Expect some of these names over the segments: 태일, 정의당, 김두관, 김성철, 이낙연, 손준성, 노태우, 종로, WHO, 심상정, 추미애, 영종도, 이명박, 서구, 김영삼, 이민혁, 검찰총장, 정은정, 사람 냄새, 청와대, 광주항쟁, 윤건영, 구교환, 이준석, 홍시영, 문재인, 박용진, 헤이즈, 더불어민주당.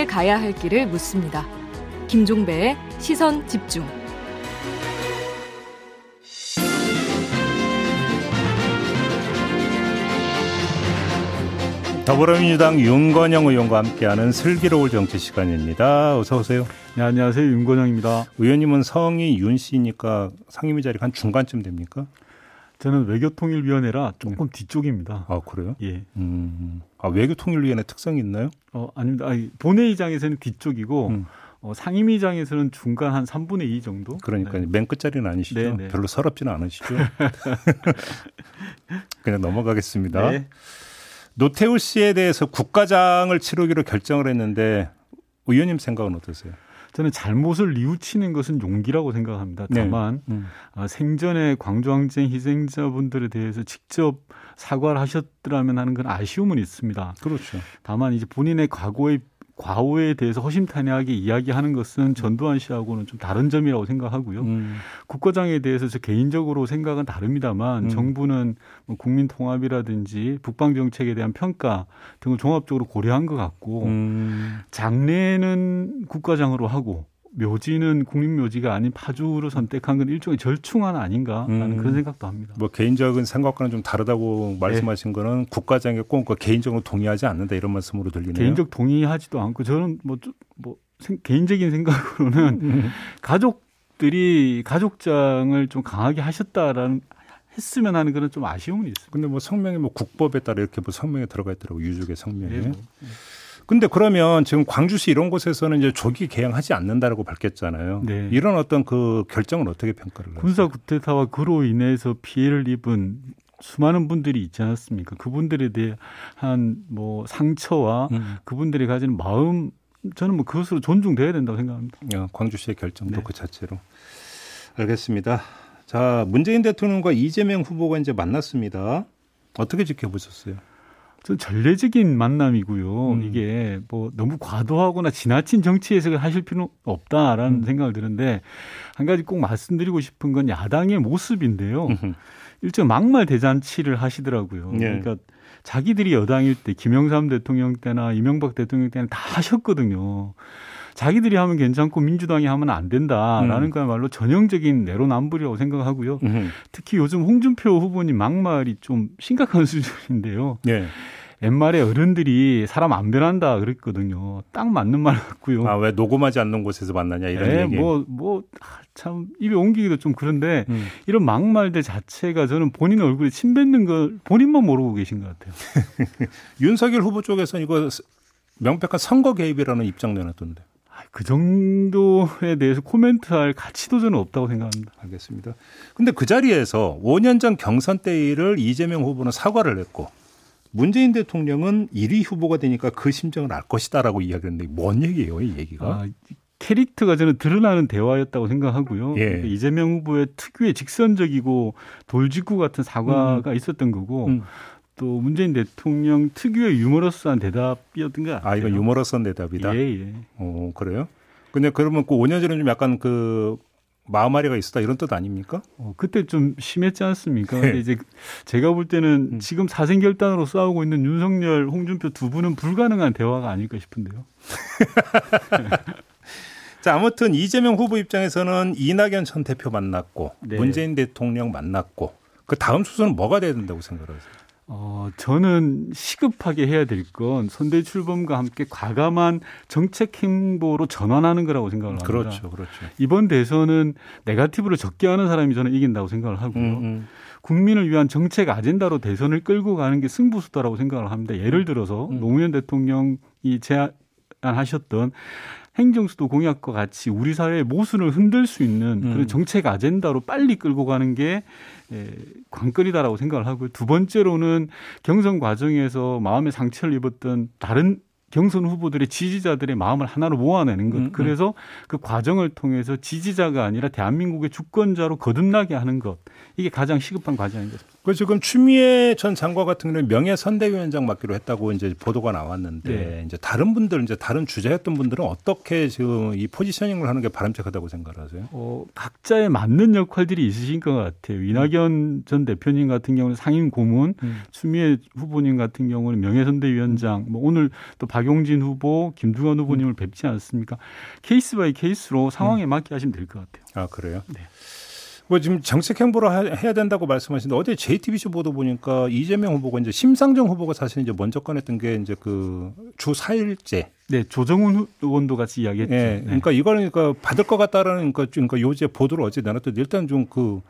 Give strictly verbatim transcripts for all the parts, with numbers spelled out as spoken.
함께 가야 할 길을 묻습니다. 김종배의 시선 집중. 더불어민주당 윤건영 의원과 함께하는 슬기로울 정치 시간입니다. 어서 오세요. 네, 안녕하세요. 윤건영입니다. 의원님은 성이 윤 씨니까 상임위 자리가 한 중간쯤 됩니까? 저는 외교통일위원회라 조금 네. 뒤쪽입니다. 아, 그래요? 예. 음. 아, 외교통일위원회 특성이 있나요? 어, 아닙니다. 아니, 본회의장에서는 뒤쪽이고 음. 어, 상임위장에서는 중간 한 삼분의 이 정도? 그러니까 네. 맨 끝자리는 아니시죠? 네네. 별로 서럽지는 않으시죠? 그냥 넘어가겠습니다. 네. 노태우 씨에 대해서 국가장을 치르기로 결정을 했는데 의원님 생각은 어떠세요? 저는 잘못을 뉘우치는 것은 용기라고 생각합니다. 다만 네. 음. 아, 생전에 광주항쟁 희생자분들에 대해서 직접 사과를 하셨더라면 하는 건 아쉬움은 있습니다. 그렇죠. 다만 이제 본인의 과거의 과오에 대해서 허심탄회하게 이야기하는 것은 전두환 씨하고는 좀 다른 점이라고 생각하고요. 음. 국가장에 대해서 저 개인적으로 생각은 다릅니다만 음. 정부는 국민 통합이라든지 북방 정책에 대한 평가 등을 종합적으로 고려한 것 같고 음. 장례는 국가장으로 하고 묘지는 국립묘지가 아닌 파주로 선택한 건 일종의 절충안 아닌가라는 음. 그런 생각도 합니다. 뭐 개인적인 생각과는 좀 다르다고 말씀하신 네. 거는 국가장의 꿈과 개인적으로 동의하지 않는다 이런 말씀으로 들리네요. 개인적 동의하지도 않고 저는 뭐, 뭐 생, 개인적인 생각으로는 음. 가족들이 가족장을 좀 강하게 하셨다라는 했으면 하는 그런 좀 아쉬움이 있습니다. 근데 뭐 성명이 뭐 국법에 따라 이렇게 뭐 성명에 들어가 있더라고 유족의 성명에. 네, 뭐. 근데 그러면 지금 광주시 이런 곳에서는 이제 조기 개항하지 않는다라고 밝혔잖아요. 네. 이런 어떤 그 결정을 어떻게 평가를 하세요? 군사 구태타와 그로 인해서 피해를 입은 수많은 분들이 있지 않았습니까? 그분들에 대한 뭐 상처와 음. 그분들이 가진 마음 저는 뭐 그것으로 존중돼야 된다고 생각합니다. 야, 광주시의 결정도 네. 그 자체로. 알겠습니다. 자, 문재인 대통령과 이재명 후보가 이제 만났습니다. 어떻게 지켜보셨어요? 전 전례적인 만남이고요. 음. 이게 뭐 너무 과도하거나 지나친 정치 해석을 하실 필요는 없다라는 음. 생각을 드는데 한 가지 꼭 말씀드리고 싶은 건 야당의 모습인데요. 음흠. 일종 막말 대잔치를 하시더라고요. 예. 그러니까 자기들이 여당일 때 김영삼 대통령 때나 이명박 대통령 때는 다 하셨거든요. 자기들이 하면 괜찮고 민주당이 하면 안 된다라는 음. 거야말로 전형적인 내로남불이라고 생각하고요. 음. 특히 요즘 홍준표 후보님 막말이 좀 심각한 수준인데요. 네. 옛말에 어른들이 사람 안 변한다 그랬거든요. 딱 맞는 말 같고요. 아, 왜 녹음하지 않는 곳에서 만나냐 이런 네, 얘기. 뭐, 뭐, 참 입에 옮기기도 좀 그런데 음. 이런 막말들 자체가 저는 본인 얼굴에 침 뱉는 걸 본인만 모르고 계신 것 같아요. 윤석열 후보 쪽에서는 이거 명백한 선거 개입이라는 입장 내놨던데. 그 정도에 대해서 코멘트할 가치도 저는 없다고 생각합니다. 알겠습니다. 그런데 그 자리에서 오 년 전 경선 때 일을 이재명 후보는 사과를 했고 문재인 대통령은 일 위 후보가 되니까 그 심정을 알 것이다라고 이야기했는데 뭔 얘기예요, 이 얘기가? 아, 캐릭터가 저는 드러나는 대화였다고 생각하고요. 예. 이재명 후보의 특유의 직선적이고 돌직구 같은 사과가 음. 있었던 거고 음. 또 문재인 대통령 특유의 유머러스한 대답이었던 것 같아요. 아, 이건 유머러스한 대답이다? 예, 예. 어, 그래요? 근데 그러면 그 오 년 전에 좀 약간 그 마음앓이가 있었다 이런 뜻 아닙니까? 어, 그때 좀 심했지 않습니까? 네. 근데 이제 제가 볼 때는 음. 지금 사생결단으로 싸우고 있는 윤석열, 홍준표 두 분은 불가능한 대화가 아닐까 싶은데요. 자, 아무튼 이재명 후보 입장에서는 이낙연 전 대표 만났고 네. 문재인 대통령 만났고 그 다음 수순은 뭐가 돼야 된다고 생각하세요? 어, 저는 시급하게 해야 될 건 선대 출범과 함께 과감한 정책 행보로 전환하는 거라고 생각을 합니다. 그렇죠, 그렇죠. 이번 대선은 네거티브를 적게 하는 사람이 저는 이긴다고 생각을 하고요. 음, 음. 국민을 위한 정책 아젠다로 대선을 끌고 가는 게 승부수다라고 생각을 합니다. 예를 들어서 음. 노무현 대통령이 제안하셨던 행정수도 공약과 같이 우리 사회의 모순을 흔들 수 있는 그런 음. 정책 아젠다로 빨리 끌고 가는 게 관건이다라고 생각을 하고요. 두 번째로는 경선 과정에서 마음의 상처를 입었던 다른 경선 후보들의 지지자들의 마음을 하나로 모아내는 것. 음, 음. 그래서 그 과정을 통해서 지지자가 아니라 대한민국의 주권자로 거듭나게 하는 것. 이게 가장 시급한 과제인 것입니다. 그 지금 추미애 전 장관 같은 경우는 명예 선대위원장 맡기로 했다고 이제 보도가 나왔는데 네. 이제 다른 분들 이제 다른 주자였던 분들은 어떻게 지금 이 포지셔닝을 하는 게 바람직하다고 생각하세요? 어, 각자에 맞는 역할들이 있으신 것 같아요. 이낙연 전 대표님 같은 경우는 상임 고문, 음. 추미애 후보님 같은 경우는 명예 선대위원장. 뭐 오늘 또 박용진 후보, 김두관 후보님을 음. 뵙지 않습니까? 케이스 바이 케이스로 상황에 음. 맞게 하시면 될 것 같아요. 아 그래요? 네. 뭐 지금 정책 행보를 해야 된다고 말씀하시는데 어제 제이티비씨 보도 보니까 이재명 후보가 이제 심상정 후보가 사실 이제 먼저 꺼냈던 게 이제 그 주 사 일째. 네, 조정훈 의원도 같이 이야기했죠. 네, 네. 그러니까 이걸 그러니까 받을 것 같다라는 그러니까, 그러니까 요제 보도를 어제 내놨던데 일단 좀 그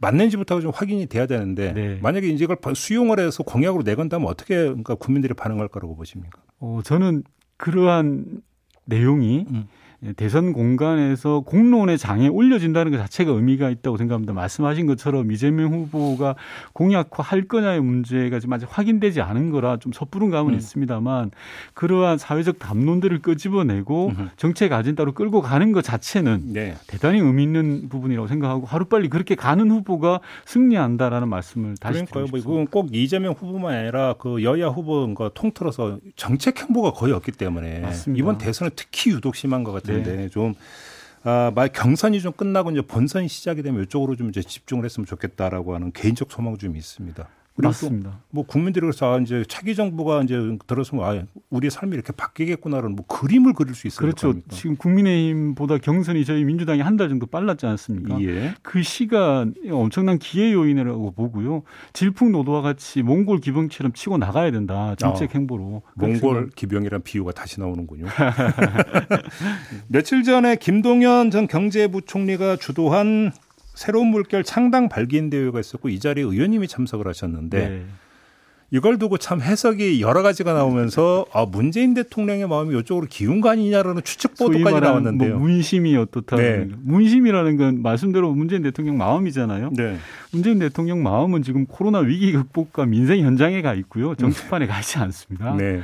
맞는지부터 좀 확인이 돼야 되는데 네. 만약에 이제 이걸 수용을 해서 공약으로 내건다면 어떻게 그러니까 국민들이 반응할 거라고 보십니까? 어, 저는 그러한 내용이. 음. 대선 공간에서 공론의 장에 올려진다는 것 자체가 의미가 있다고 생각합니다. 말씀하신 것처럼 이재명 후보가 공약화할 거냐의 문제가 지금 아직 확인되지 않은 거라 좀 섣부른 감은 음. 있습니다만 그러한 사회적 담론들을 끄집어내고 음. 정책 아젠다로 끌고 가는 것 자체는 네. 대단히 의미 있는 부분이라고 생각하고 하루빨리 그렇게 가는 후보가 승리한다라는 말씀을 다시 드리고 싶습니다. 그러니까요. 뭐 이건 꼭 이재명 후보만 아니라 그 여야 후보가 통틀어서 정책 행보가 거의 없기 때문에 맞습니다. 이번 대선은 특히 유독 심한 것 같아요. 네, 좀 아, 말 경선이 좀 끝나고 이제 본선이 시작이 되면 이쪽으로 좀 이제 집중을 했으면 좋겠다라고 하는 개인적 소망 좀 있습니다. 맞습니다. 뭐 국민들이 그래서 아, 이제 차기 정부가 이제 들어서면 아, 우리의 삶이 이렇게 바뀌겠구나라는 뭐 그림을 그릴 수 있을 그렇죠. 것 같습니다. 지금 국민의힘보다 경선이 저희 민주당이 한 달 정도 빨랐지 않습니까? 예. 그 시간 엄청난 기회 요인이라고 보고요. 질풍노도와 같이 몽골 기병처럼 치고 나가야 된다. 정책 행보로. 아, 몽골 기병이란 비유가 다시 나오는군요. 며칠 전에 김동연 전 경제부총리가 주도한 새로운 물결 창당 발기인 대회가 있었고 이 자리에 의원님이 참석을 하셨는데 네. 이걸 두고 참 해석이 여러 가지가 나오면서 아, 문재인 대통령의 마음이 이쪽으로 기운 거 아니냐라는 추측 보도까지 나왔는데요. 뭐 문심이 어떻다는 네. 문심이라는 건 말씀대로 문재인 대통령 마음이잖아요. 네. 문재인 대통령 마음은 지금 코로나 위기 극복과 민생 현장에 가 있고요. 정치판에 가 있지 않습니다. 네.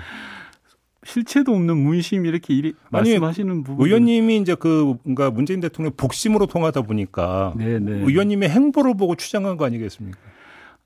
실체도 없는 문심 이렇게 이리 말씀하시는 부분 의원님이 이제 그 뭔가 문재인 대통령 복심으로 통하다 보니까 네네. 의원님의 행보를 보고 추정한 거 아니겠습니까?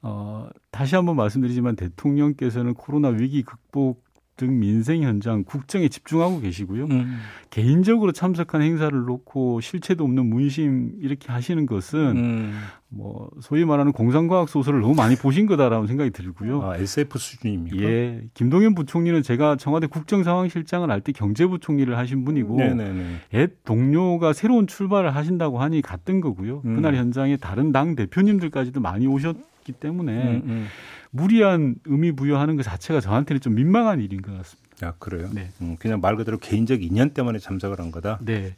어, 다시 한번 말씀드리지만 대통령께서는 코로나 위기 극복 등 민생 현장 국정에 집중하고 계시고요. 음. 개인적으로 참석한 행사를 놓고 실체도 없는 문심 이렇게 하시는 것은 음. 뭐 소위 말하는 공상과학 소설을 너무 많이 보신 거다라는 생각이 들고요. 아, 에스에프 수준입니까? 예, 김동연 부총리는 제가 청와대 국정상황실장을 할 때 경제부총리를 하신 분이고 네네네. 옛 동료가 새로운 출발을 하신다고 하니 갔던 거고요. 음. 그날 현장에 다른 당 대표님들까지도 많이 오셨기 때문에 음, 음. 무리한 의미 부여하는 것 자체가 저한테는 좀 민망한 일인 것 같습니다. 아, 그래요? 네. 음, 그냥 말 그대로 개인적 인연 때문에 참석을 한 거다? 네.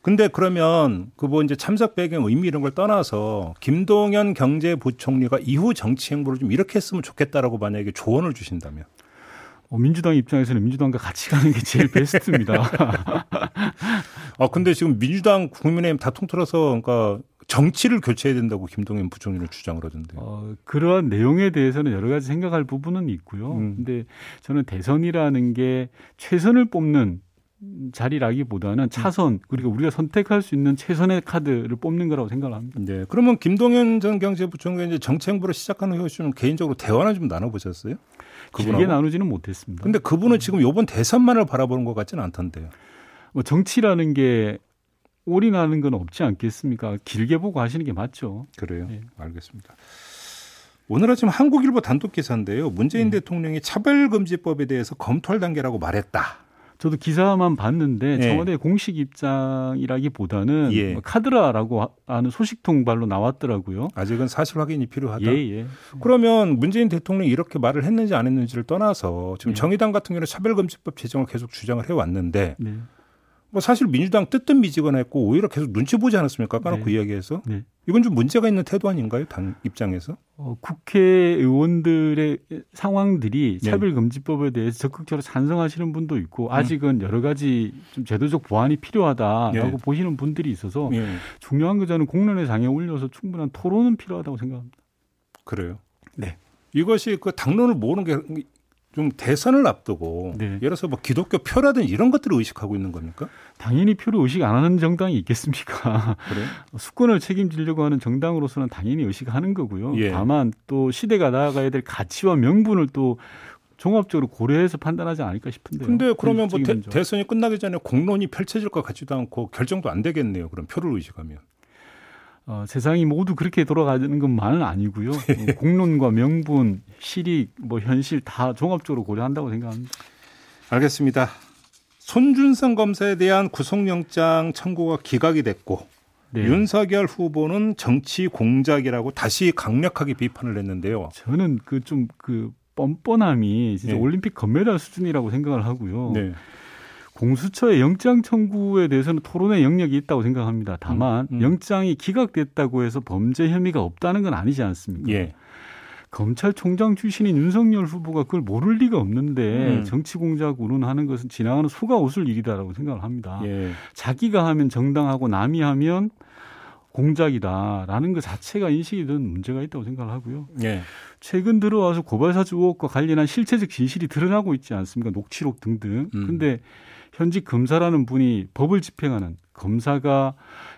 근데 그러면 그 뭐 이제 참석 배경 의미 이런 걸 떠나서 김동연 경제부총리가 이후 정치 행보를 좀 이렇게 했으면 좋겠다라고 만약에 조언을 주신다면? 어, 민주당 입장에서는 민주당과 같이 가는 게 제일 베스트입니다. 아, 근데 지금 민주당 국민의힘 다 통틀어서 그러니까 정치를 교체해야 된다고 김동연 부총리는 주장을 하던데요. 어, 그러한 내용에 대해서는 여러 가지 생각할 부분은 있고요. 그런데 음. 저는 대선이라는 게 최선을 뽑는 자리라기보다는 차선 그리고 우리가 선택할 수 있는 최선의 카드를 뽑는 거라고 생각을 합니다. 네. 그러면 김동연 전 경제부총리가 이제 정치 행보를 시작한 후에 좀 개인적으로 대화나 좀 나눠보셨어요? 그분하고? 길게 나누지는 못했습니다. 그런데 그분은 음. 지금 이번 대선만을 바라보는 것 같지는 않던데요. 뭐 정치라는 게 올인하는 건 없지 않겠습니까? 길게 보고 하시는 게 맞죠. 그래요. 네. 알겠습니다. 오늘 아침 한국일보 단독 기사인데요. 문재인 네. 대통령이 차별금지법에 대해서 검토할 단계라고 말했다. 저도 기사만 봤는데 청와대 네. 공식 입장이라기보다는 예. 카드라라고 하는 소식통발로 나왔더라고요. 아직은 사실 확인이 필요하다. 예, 예. 그러면 문재인 대통령이 이렇게 말을 했는지 안 했는지를 떠나서 지금 예. 정의당 같은 경우는 차별금지법 제정을 계속 주장을 해왔는데 네. 뭐 사실 민주당 뜨뜻 미지근했고 오히려 계속 눈치 보지 않았습니까? 까놓고 네. 이야기해서. 네. 이건 좀 문제가 있는 태도 아닌가요? 당 입장에서. 어, 국회의원들의 상황들이 네. 차별금지법에 대해서 적극적으로 찬성하시는 분도 있고 아직은 음. 여러 가지 좀 제도적 보완이 필요하다라고 네. 보시는 분들이 있어서 네. 중요한 거 저는 공론의 장에 올려서 충분한 토론은 필요하다고 생각합니다. 그래요? 네. 이것이 그 당론을 모으는 게 좀 대선을 앞두고 네. 예를 들어서 뭐 기독교 표라든지 이런 것들을 의식하고 있는 겁니까? 당연히 표를 의식 안 하는 정당이 있겠습니까? 그래요? 수권을 책임지려고 하는 정당으로서는 당연히 의식하는 거고요. 예. 다만 또 시대가 나아가야 될 가치와 명분을 또 종합적으로 고려해서 판단하지 않을까 싶은데요. 근데 그러면 뭐 대, 대선이 끝나기 전에 공론이 펼쳐질 것 같지도 않고 결정도 안 되겠네요. 그럼 표를 의식하면. 어, 세상이 모두 그렇게 돌아가는 것만은 아니고요. 공론과 명분, 실익, 뭐 현실 다 종합적으로 고려한다고 생각합니다. 알겠습니다. 손준성 검사에 대한 구속영장 청구가 기각이 됐고 네. 윤석열 후보는 정치 공작이라고 다시 강력하게 비판을 했는데요. 저는 그 좀 그 뻔뻔함이 진짜 네. 올림픽 금메달 수준이라고 생각을 하고요. 네. 공수처의 영장 청구에 대해서는 토론의 영역이 있다고 생각합니다. 다만 음, 음. 영장이 기각됐다고 해서 범죄 혐의가 없다는 건 아니지 않습니까? 예. 검찰총장 출신인 윤석열 후보가 그걸 모를 리가 없는데 음. 정치 공작 운운하는 것은 지나가는 소가 웃을 일이다라고 생각을 합니다. 예. 자기가 하면 정당하고 남이 하면 공작이다라는 것 자체가 인식이 든 문제가 있다고 생각을 하고요. 예. 최근 들어와서 고발사주 의혹과 관련한 실체적 진실이 드러나고 있지 않습니까? 녹취록 등등. 그런데 음. 현직 검사라는 분이 법을 집행하는 검사가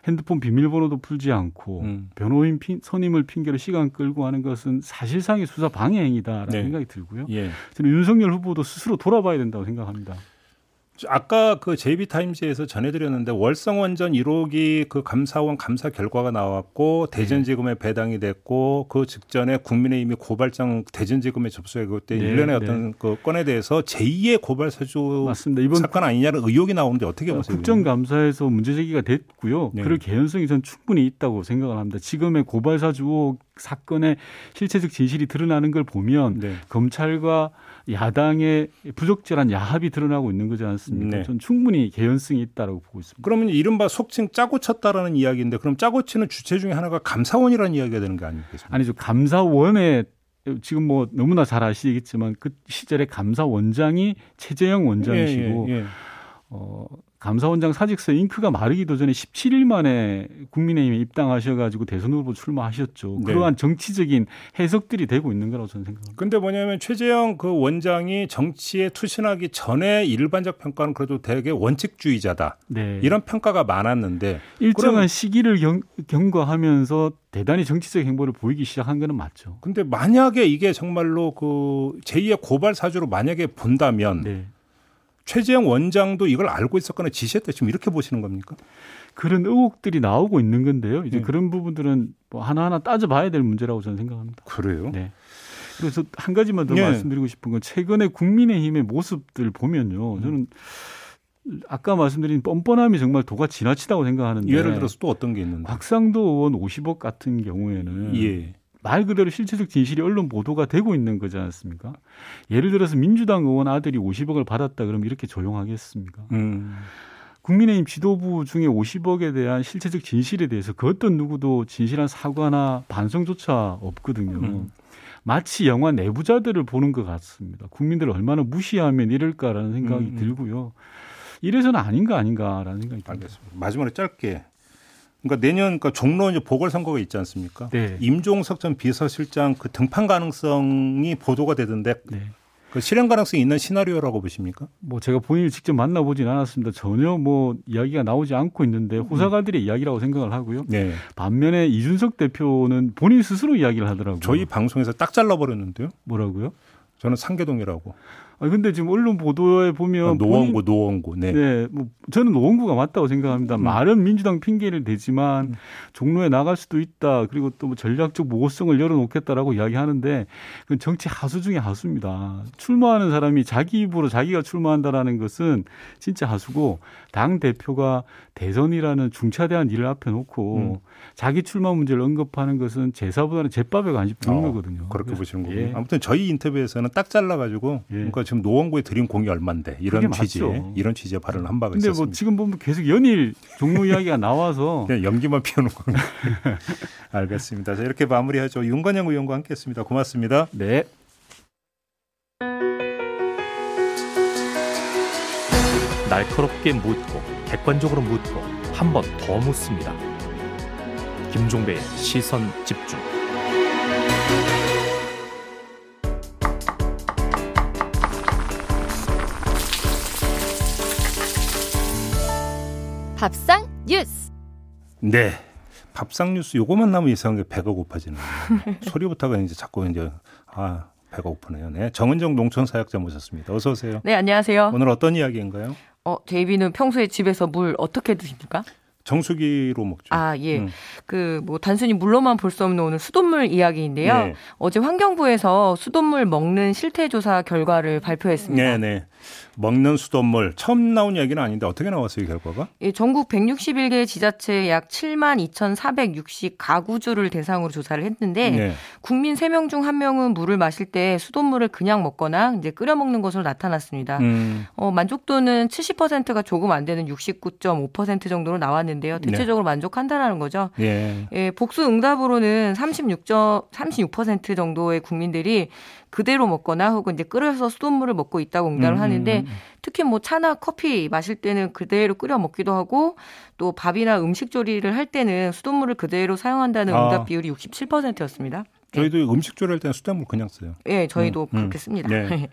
핸드폰 비밀번호도 풀지 않고 음. 변호인 피, 선임을 핑계로 시간 끌고 하는 것은 사실상의 수사 방해 행위다라는 네. 생각이 들고요. 예. 저는 윤석열 후보도 스스로 돌아봐야 된다고 생각합니다. 아까 그 제이비타임즈에서 전해드렸는데 월성원전 일호기 그 감사원 감사 결과가 나왔고 대전지검에 배당이 됐고 그 직전에 국민의힘이 고발장 대전지검에 접수했고 그때 네, 일련의 네. 어떤 그 건에 대해서 제이의 고발사주 맞습니다. 이번 사건 아니냐는 의혹이 나오는데 어떻게 보세요? 국정감사에서 문제제기가 됐고요. 네. 그럴 개연성이 전 충분히 있다고 생각을 합니다. 지금의 고발사주 사건의 실체적 진실이 드러나는 걸 보면 네. 검찰과 야당의 부적절한 야합이 드러나고 있는 거지 않습니까? 네. 전 충분히 개연성이 있다고 보고 있습니다. 그러면 이른바 속칭 짜고 쳤다라는 이야기인데 그럼 짜고 치는 주체 중에 하나가 감사원이라는 이야기가 되는 게 아니겠습니까? 아니죠. 감사원에 지금 뭐 너무나 잘 아시겠지만 그 시절에 감사원장이 최재형 원장이시고 예, 예, 예. 어, 감사원장 사직서 잉크가 마르기도 전에 십칠일 만에 국민의힘에 입당하셔가지고 대선 후보 출마하셨죠. 그러한 네. 정치적인 해석들이 되고 있는 거라고 저는 생각합니다. 그런데 뭐냐면 최재형 그 원장이 정치에 투신하기 전에 일반적 평가는 그래도 되게 원칙주의자다. 네. 이런 평가가 많았는데. 일정한 그럼, 시기를 경, 경과하면서 대단히 정치적 행보를 보이기 시작한 건 맞죠. 그런데 만약에 이게 정말로 그 제이의 고발 사주로 만약에 본다면. 네. 최재형 원장도 이걸 알고 있었거나 지시했다. 지금 이렇게 보시는 겁니까? 그런 의혹들이 나오고 있는 건데요. 이제 네. 그런 부분들은 뭐 하나하나 따져봐야 될 문제라고 저는 생각합니다. 그래요? 네. 그래서 한 가지만 더 네. 말씀드리고 싶은 건 최근에 국민의힘의 모습들 보면요. 저는 아까 말씀드린 뻔뻔함이 정말 도가 지나치다고 생각하는데. 예를 들어서 또 어떤 게 있는데. 곽상도 의원 오십억 같은 경우에는. 예. 말 그대로 실체적 진실이 언론 보도가 되고 있는 거지 않습니까? 예를 들어서 민주당 의원 아들이 오십억을 받았다 그러면 이렇게 조용하겠습니까? 음. 국민의힘 지도부 중에 오십억에 대한 실체적 진실에 대해서 그 어떤 누구도 진실한 사과나 반성조차 없거든요. 음. 마치 영화 내부자들을 보는 것 같습니다. 국민들을 얼마나 무시하면 이럴까라는 생각이 음. 들고요. 이래서는 아닌가 아닌가라는 생각이 듭니다. 알겠습니다. 마지막으로 짧게. 그러니까 내년 그러니까 종로 이제 보궐선거가 있지 않습니까? 네. 임종석 전 비서실장 그 등판 가능성이 보도가 되던데 네. 그 실현 가능성이 있는 시나리오라고 보십니까? 뭐 제가 본인을 직접 만나보진 않았습니다. 전혀 뭐 이야기가 나오지 않고 있는데 호사가들의 음. 이야기라고 생각을 하고요. 네. 반면에 이준석 대표는 본인 스스로 이야기를 하더라고요. 저희 방송에서 딱 잘라버렸는데요. 뭐라고요? 저는 상계동이라고. 아 근데 지금 언론 보도에 보면 아, 노원구 본인, 노원구. 네. 네. 뭐 저는 노원구가 맞다고 생각합니다. 음. 말은 민주당 핑계를 대지만 음. 종로에 나갈 수도 있다. 그리고 또 뭐 전략적 모호성을 열어놓겠다라고 이야기하는데 그건 정치 하수 중에 하수입니다. 출마하는 사람이 자기 입으로 자기가 출마한다라는 것은 진짜 하수고 당 대표가 대선이라는 중차대한 일을 앞에 놓고 음. 자기 출마 문제를 언급하는 것은 제사보다는 제밥에 관심 두는 어, 거거든요. 그렇게 보시는 거군요. 예. 아무튼 저희 인터뷰에서는 딱 잘라가지고 예. 그러니까 지금 노원구에 드린 공이 얼만데 이런 취지에 이런 취지에 발언을 한 바가 근데 있었습니다. 그런데 뭐 지금 보면 계속 연일 종로 이야기가 나와서 연기만 피우는 겁니다. 알겠습니다. 자, 이렇게 마무리하죠. 윤건영 의원과 함께했습니다. 고맙습니다. 네. 날카롭게 묻고 객관적으로 묻고 한 번 더 묻습니다. 김종배의 시선 집중. 밥상뉴스. 네, 밥상뉴스 요거만 나면 이상하게 배가 고파지는 거예요. 소리부터가 이제 자꾸 이제 아 배가 고프네요. 네, 정은정 농촌사역자 모셨습니다. 어서 오세요. 네, 안녕하세요. 오늘 어떤 이야기인가요? 어, 데이비는 평소에 집에서 물 어떻게 드십니까? 정수기로 먹죠. 아, 예. 음. 그, 뭐, 단순히 물로만 볼 수 없는 오늘 수돗물 이야기인데요. 네. 어제 환경부에서 수돗물 먹는 실태조사 결과를 발표했습니다. 네, 네. 먹는 수돗물. 처음 나온 이야기는 아닌데 어떻게 나왔어요, 이 결과가? 예, 전국 백육십일 개 지자체 약 칠만 이천사백육십 가구주를 대상으로 조사를 했는데, 네. 국민 세 명 중 한 명은 물을 마실 때 수돗물을 그냥 먹거나 이제 끓여 먹는 것으로 나타났습니다. 음. 어, 만족도는 칠십 퍼센트가 조금 안 되는 육십구 점 오 퍼센트 정도로 나왔는데, 데요 대체적으로 네. 만족한다라는 거죠. 예. 예, 복수 응답으로는 삼십육 점 삼십육 퍼센트 정도의 국민들이 그대로 먹거나 혹은 이제 끓여서 수돗물을 먹고 있다고 응답을 음. 하는데, 특히 뭐 차나 커피 마실 때는 그대로 끓여 먹기도 하고, 또 밥이나 음식 조리를 할 때는 수돗물을 그대로 사용한다는 응답 아. 비율이 육십칠 퍼센트였습니다. 저희도 예. 음식 조리할 때는 수돗물 그냥 써요. 예, 저희도 음, 그렇게 음. 씁니다. 예.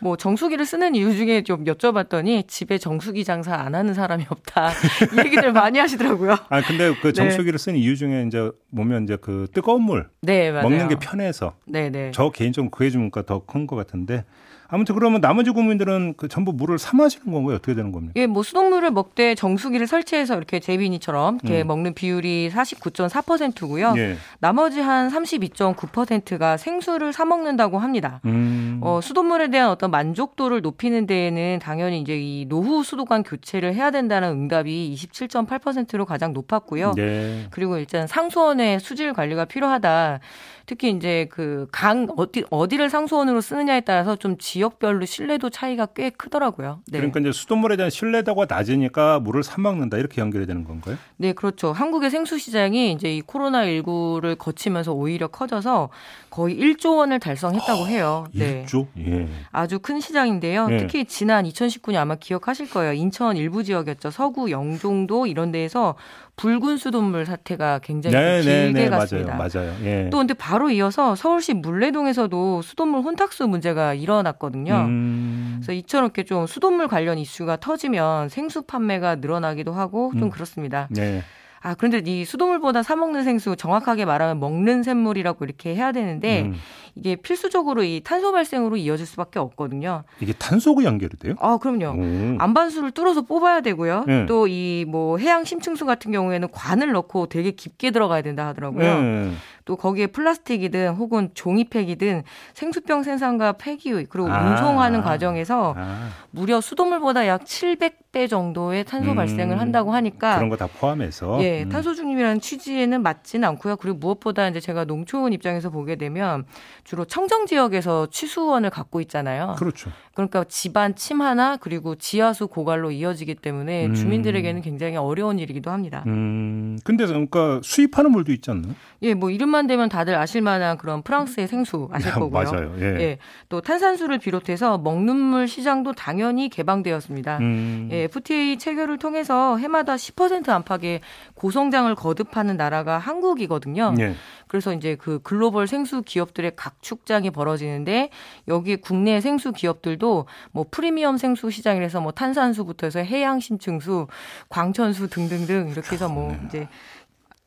뭐 정수기를 쓰는 이유 중에 좀 여쭤봤더니 집에 정수기 장사 안 하는 사람이 없다 이 얘기들 많이 하시더라고요. 아, 근데 그 정수기를 네. 쓰는 이유 중에 이제 보면 이제 그 뜨거운 물 네, 먹는 게 편해서. 네, 네. 저 개인적으로 그게 좀 더 큰 것 같은데. 아무튼 그러면 나머지 국민들은 그 전부 물을 사 마시는 건가요? 어떻게 되는 겁니까? 예, 뭐 수돗물을 먹되 정수기를 설치해서 이렇게 제비니처럼 이렇게 음. 먹는 비율이 사십구 점 사 퍼센트고요. 예. 나머지 한 삼십이 점 구 퍼센트가 생수를 사 먹는다고 합니다. 음. 어, 수돗물에 대한 어떤 만족도를 높이는 데에는 당연히 이제 이 노후 수도관 교체를 해야 된다는 응답이 이십칠 점 팔 퍼센트로 가장 높았고요. 예. 그리고 일단 상수원의 수질 관리가 필요하다. 특히 이제 그 강 어디 어디를 상수원으로 쓰느냐에 따라서 좀 지역별로 신뢰도 차이가 꽤 크더라고요. 네. 그러니까 이제 수돗물에 대한 신뢰도가 낮으니까 물을 사 먹는다 이렇게 연결이 되는 건가요? 네, 그렇죠. 한국의 생수 시장이 이제 이 코로나십구를 거치면서 오히려 커져서 거의 일조 원을 달성했다고 허, 해요. 네. 일조? 예. 아주 큰 시장인데요. 예. 특히 지난 이천십구 년 아마 기억하실 거예요. 인천 일부 지역이었죠. 서구, 영종도 이런 데에서 붉은 수돗물 사태가 굉장히 네, 길게 네, 네, 갔습니다. 맞아요. 맞아요. 예. 또 근데 바로 이어서 서울시 물레동에서도 수돗물 혼탁수 문제가 일어났거든요. 음. 그래서 이처럼 이렇게 좀 수돗물 관련 이슈가 터지면 생수 판매가 늘어나기도 하고 좀 음. 그렇습니다. 네. 아, 그런데 이 수돗물보다 사 먹는 생수, 정확하게 말하면 먹는 샘물이라고 이렇게 해야 되는데 음. 이게 필수적으로 이 탄소 발생으로 이어질 수밖에 없거든요. 이게 탄소가 연결이 돼요? 아, 그럼요. 오. 안반수를 뚫어서 뽑아야 되고요. 네. 또 이 뭐 해양심층수 같은 경우에는 관을 넣고 되게 깊게 들어가야 된다 하더라고요. 네. 또 거기에 플라스틱이든 혹은 종이팩이든 생수병 생산과 폐기유 그리고 아. 운송하는 과정에서 아. 무려 수돗물보다 약 칠백 배 정도의 탄소 음. 발생을 한다고 하니까 그런 거 다 포함해서 예, 음. 탄소 중립이라는 취지에는 맞지는 않고요. 그리고 무엇보다 이제 제가 농촌 입장에서 보게 되면 주로 청정 지역에서 취수원을 갖고 있잖아요. 그렇죠. 그러니까 집안 침하나 그리고 지하수 고갈로 이어지기 때문에 음. 주민들에게는 굉장히 어려운 일이기도 합니다. 음. 근데 그러니까 수입하는 물도 있지 않나요? 예, 뭐 이름만 대면 다들 아실 만한 그런 프랑스의 생수 아실 거고요. 맞아요. 예. 예. 또 탄산수를 비롯해서 먹는 물 시장도 당연히 개방되었습니다. 음. 예, 에프티에이 체결을 통해서 해마다 십 퍼센트 안팎의 고성장을 거듭하는 나라가 한국이거든요. 예. 그래서 이제 그 글로벌 생수 기업들의 각축장이 벌어지는데 여기 국내 생수 기업들도 뭐 프리미엄 생수 시장이라서 뭐 탄산수부터 해서 해양심층수, 광천수 등등등 이렇게 해서 뭐 이제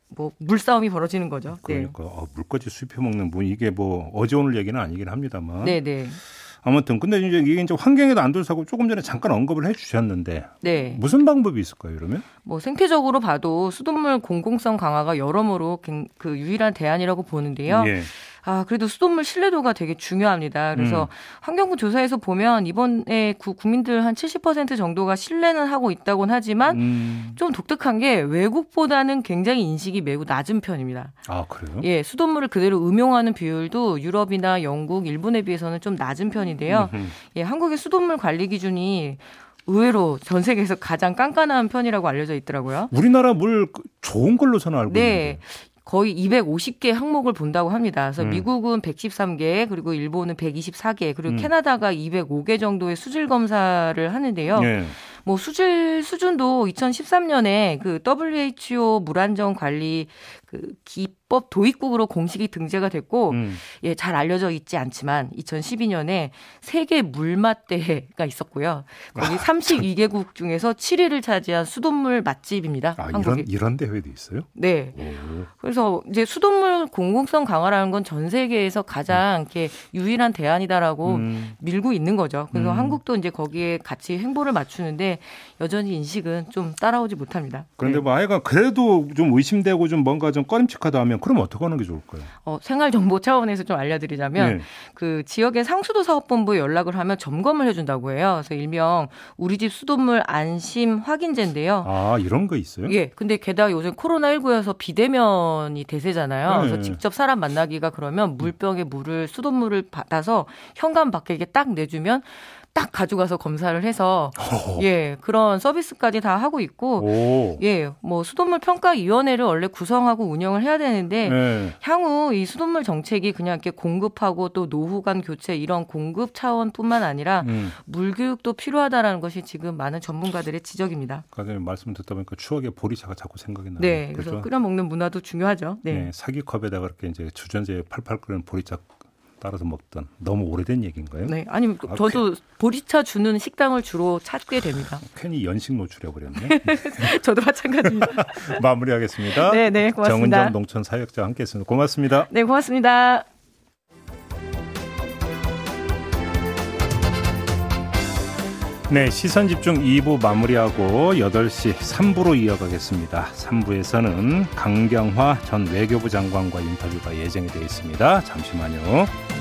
뭐 물싸움이 벌어지는 거죠. 그러니까 네. 아, 물까지 수입해 먹는 분 이게 뭐 어제 오늘 얘기는 아니긴 합니다만. 네네. 아무튼 근데 이제 이게 이제 환경에도 안 돌아서고 조금 전에 잠깐 언급을 해주셨는데 네. 무슨 방법이 있을까요, 그러면? 뭐 생태적으로 봐도 수돗물 공공성 강화가 여러모로 그 유일한 대안이라고 보는데요. 네. 아, 그래도 수돗물 신뢰도가 되게 중요합니다. 그래서 음. 환경부 조사에서 보면 이번에 구, 국민들 한 칠십 퍼센트 정도가 신뢰는 하고 있다곤 하지만 음. 좀 독특한 게 외국보다는 굉장히 인식이 매우 낮은 편입니다. 아, 그래요? 예, 수돗물을 그대로 음용하는 비율도 유럽이나 영국, 일본에 비해서는 좀 낮은 편인데요. 음흠. 예, 한국의 수돗물 관리 기준이 의외로 전 세계에서 가장 깐깐한 편이라고 알려져 있더라고요. 우리나라 물 좋은 걸로서는 알고 네. 있는데. 거의 이백오십 개 항목을 본다고 합니다. 그래서 음. 미국은 백십삼 개, 그리고 일본은 백이십사 개, 그리고 음. 캐나다가 이백오 개 정도의 수질 검사를 하는데요. 네. 뭐 수질 수준도 이천십삼 년에 그 더블유에이치오 물안전 관리 그 기법 도입국으로 공식이 등재가 됐고 음. 예, 잘 알려져 있지 않지만 이천십이 년에 세계 물맛 대회가 있었고요. 거기 아, 삼십이 개국 중에서 칠 위를 차지한 수돗물 맛집입니다. 아, 한국이. 이런 이런 대회도 있어요? 네. 오. 그래서 이제 수돗물 공공성 강화라는 건 전 세계에서 가장 음. 이렇게 유일한 대안이다라고 음. 밀고 있는 거죠. 그래서 음. 한국도 이제 거기에 같이 행보를 맞추는데 여전히 인식은 좀 따라오지 못합니다. 그런데 네. 뭐 아이가 그래도 좀 의심되고 좀 뭔가 좀 꺼림칙하다 하면 그럼 어떻게 하는 게 좋을까요? 어, 생활정보 차원에서 좀 알려드리자면 네. 그 지역의 상수도 사업본부에 연락을 하면 점검을 해준다고 해요. 그래서 일명 우리 집 수돗물 안심 확인제인데요. 아 이런 거 있어요? 예. 근데 게다가 요즘 코로나십구여서 비대면이 대세잖아요. 네. 그래서 직접 사람 만나기가 그러면 물병에 물을 수돗물을 받아서 현관 밖에 이렇게 딱 내주면 딱 가져가서 검사를 해서 오. 예 그런 서비스까지 다 하고 있고 오. 예 뭐 수돗물 평가위원회를 원래 구성하고 운영을 해야 되는데 네. 향후 이 수돗물 정책이 그냥 이렇게 공급하고 또 노후간 교체 이런 공급 차원뿐만 아니라 음. 물교육도 필요하다라는 것이 지금 많은 전문가들의 지적입니다. 과장님 말씀 듣다 보니까 추억의 보리차가 자꾸 생각이 나네요. 네, 그래서 그렇죠? 끓여 먹는 문화도 중요하죠. 네, 네 사기컵에다가 이렇게 이제 주전자에 팔팔 끓는 보리차 따라서 먹던 너무 오래된 얘기인가요? 네, 아니 아, 저도 괜... 보리차 주는 식당을 주로 찾게 됩니다. 괜히 연식 노출해버렸네. 저도 마찬가지입니다. 마무리하겠습니다. 네, 네, 고맙습니다. 정은정 농촌 사역자와 함께했습니다. 고맙습니다. 네, 고맙습니다. 네, 시선집중 이 부 마무리하고 여덟 시 삼 부로 이어가겠습니다. 삼 부에서는 강경화 전 외교부 장관과 인터뷰가 예정이 되어 있습니다. 잠시만요.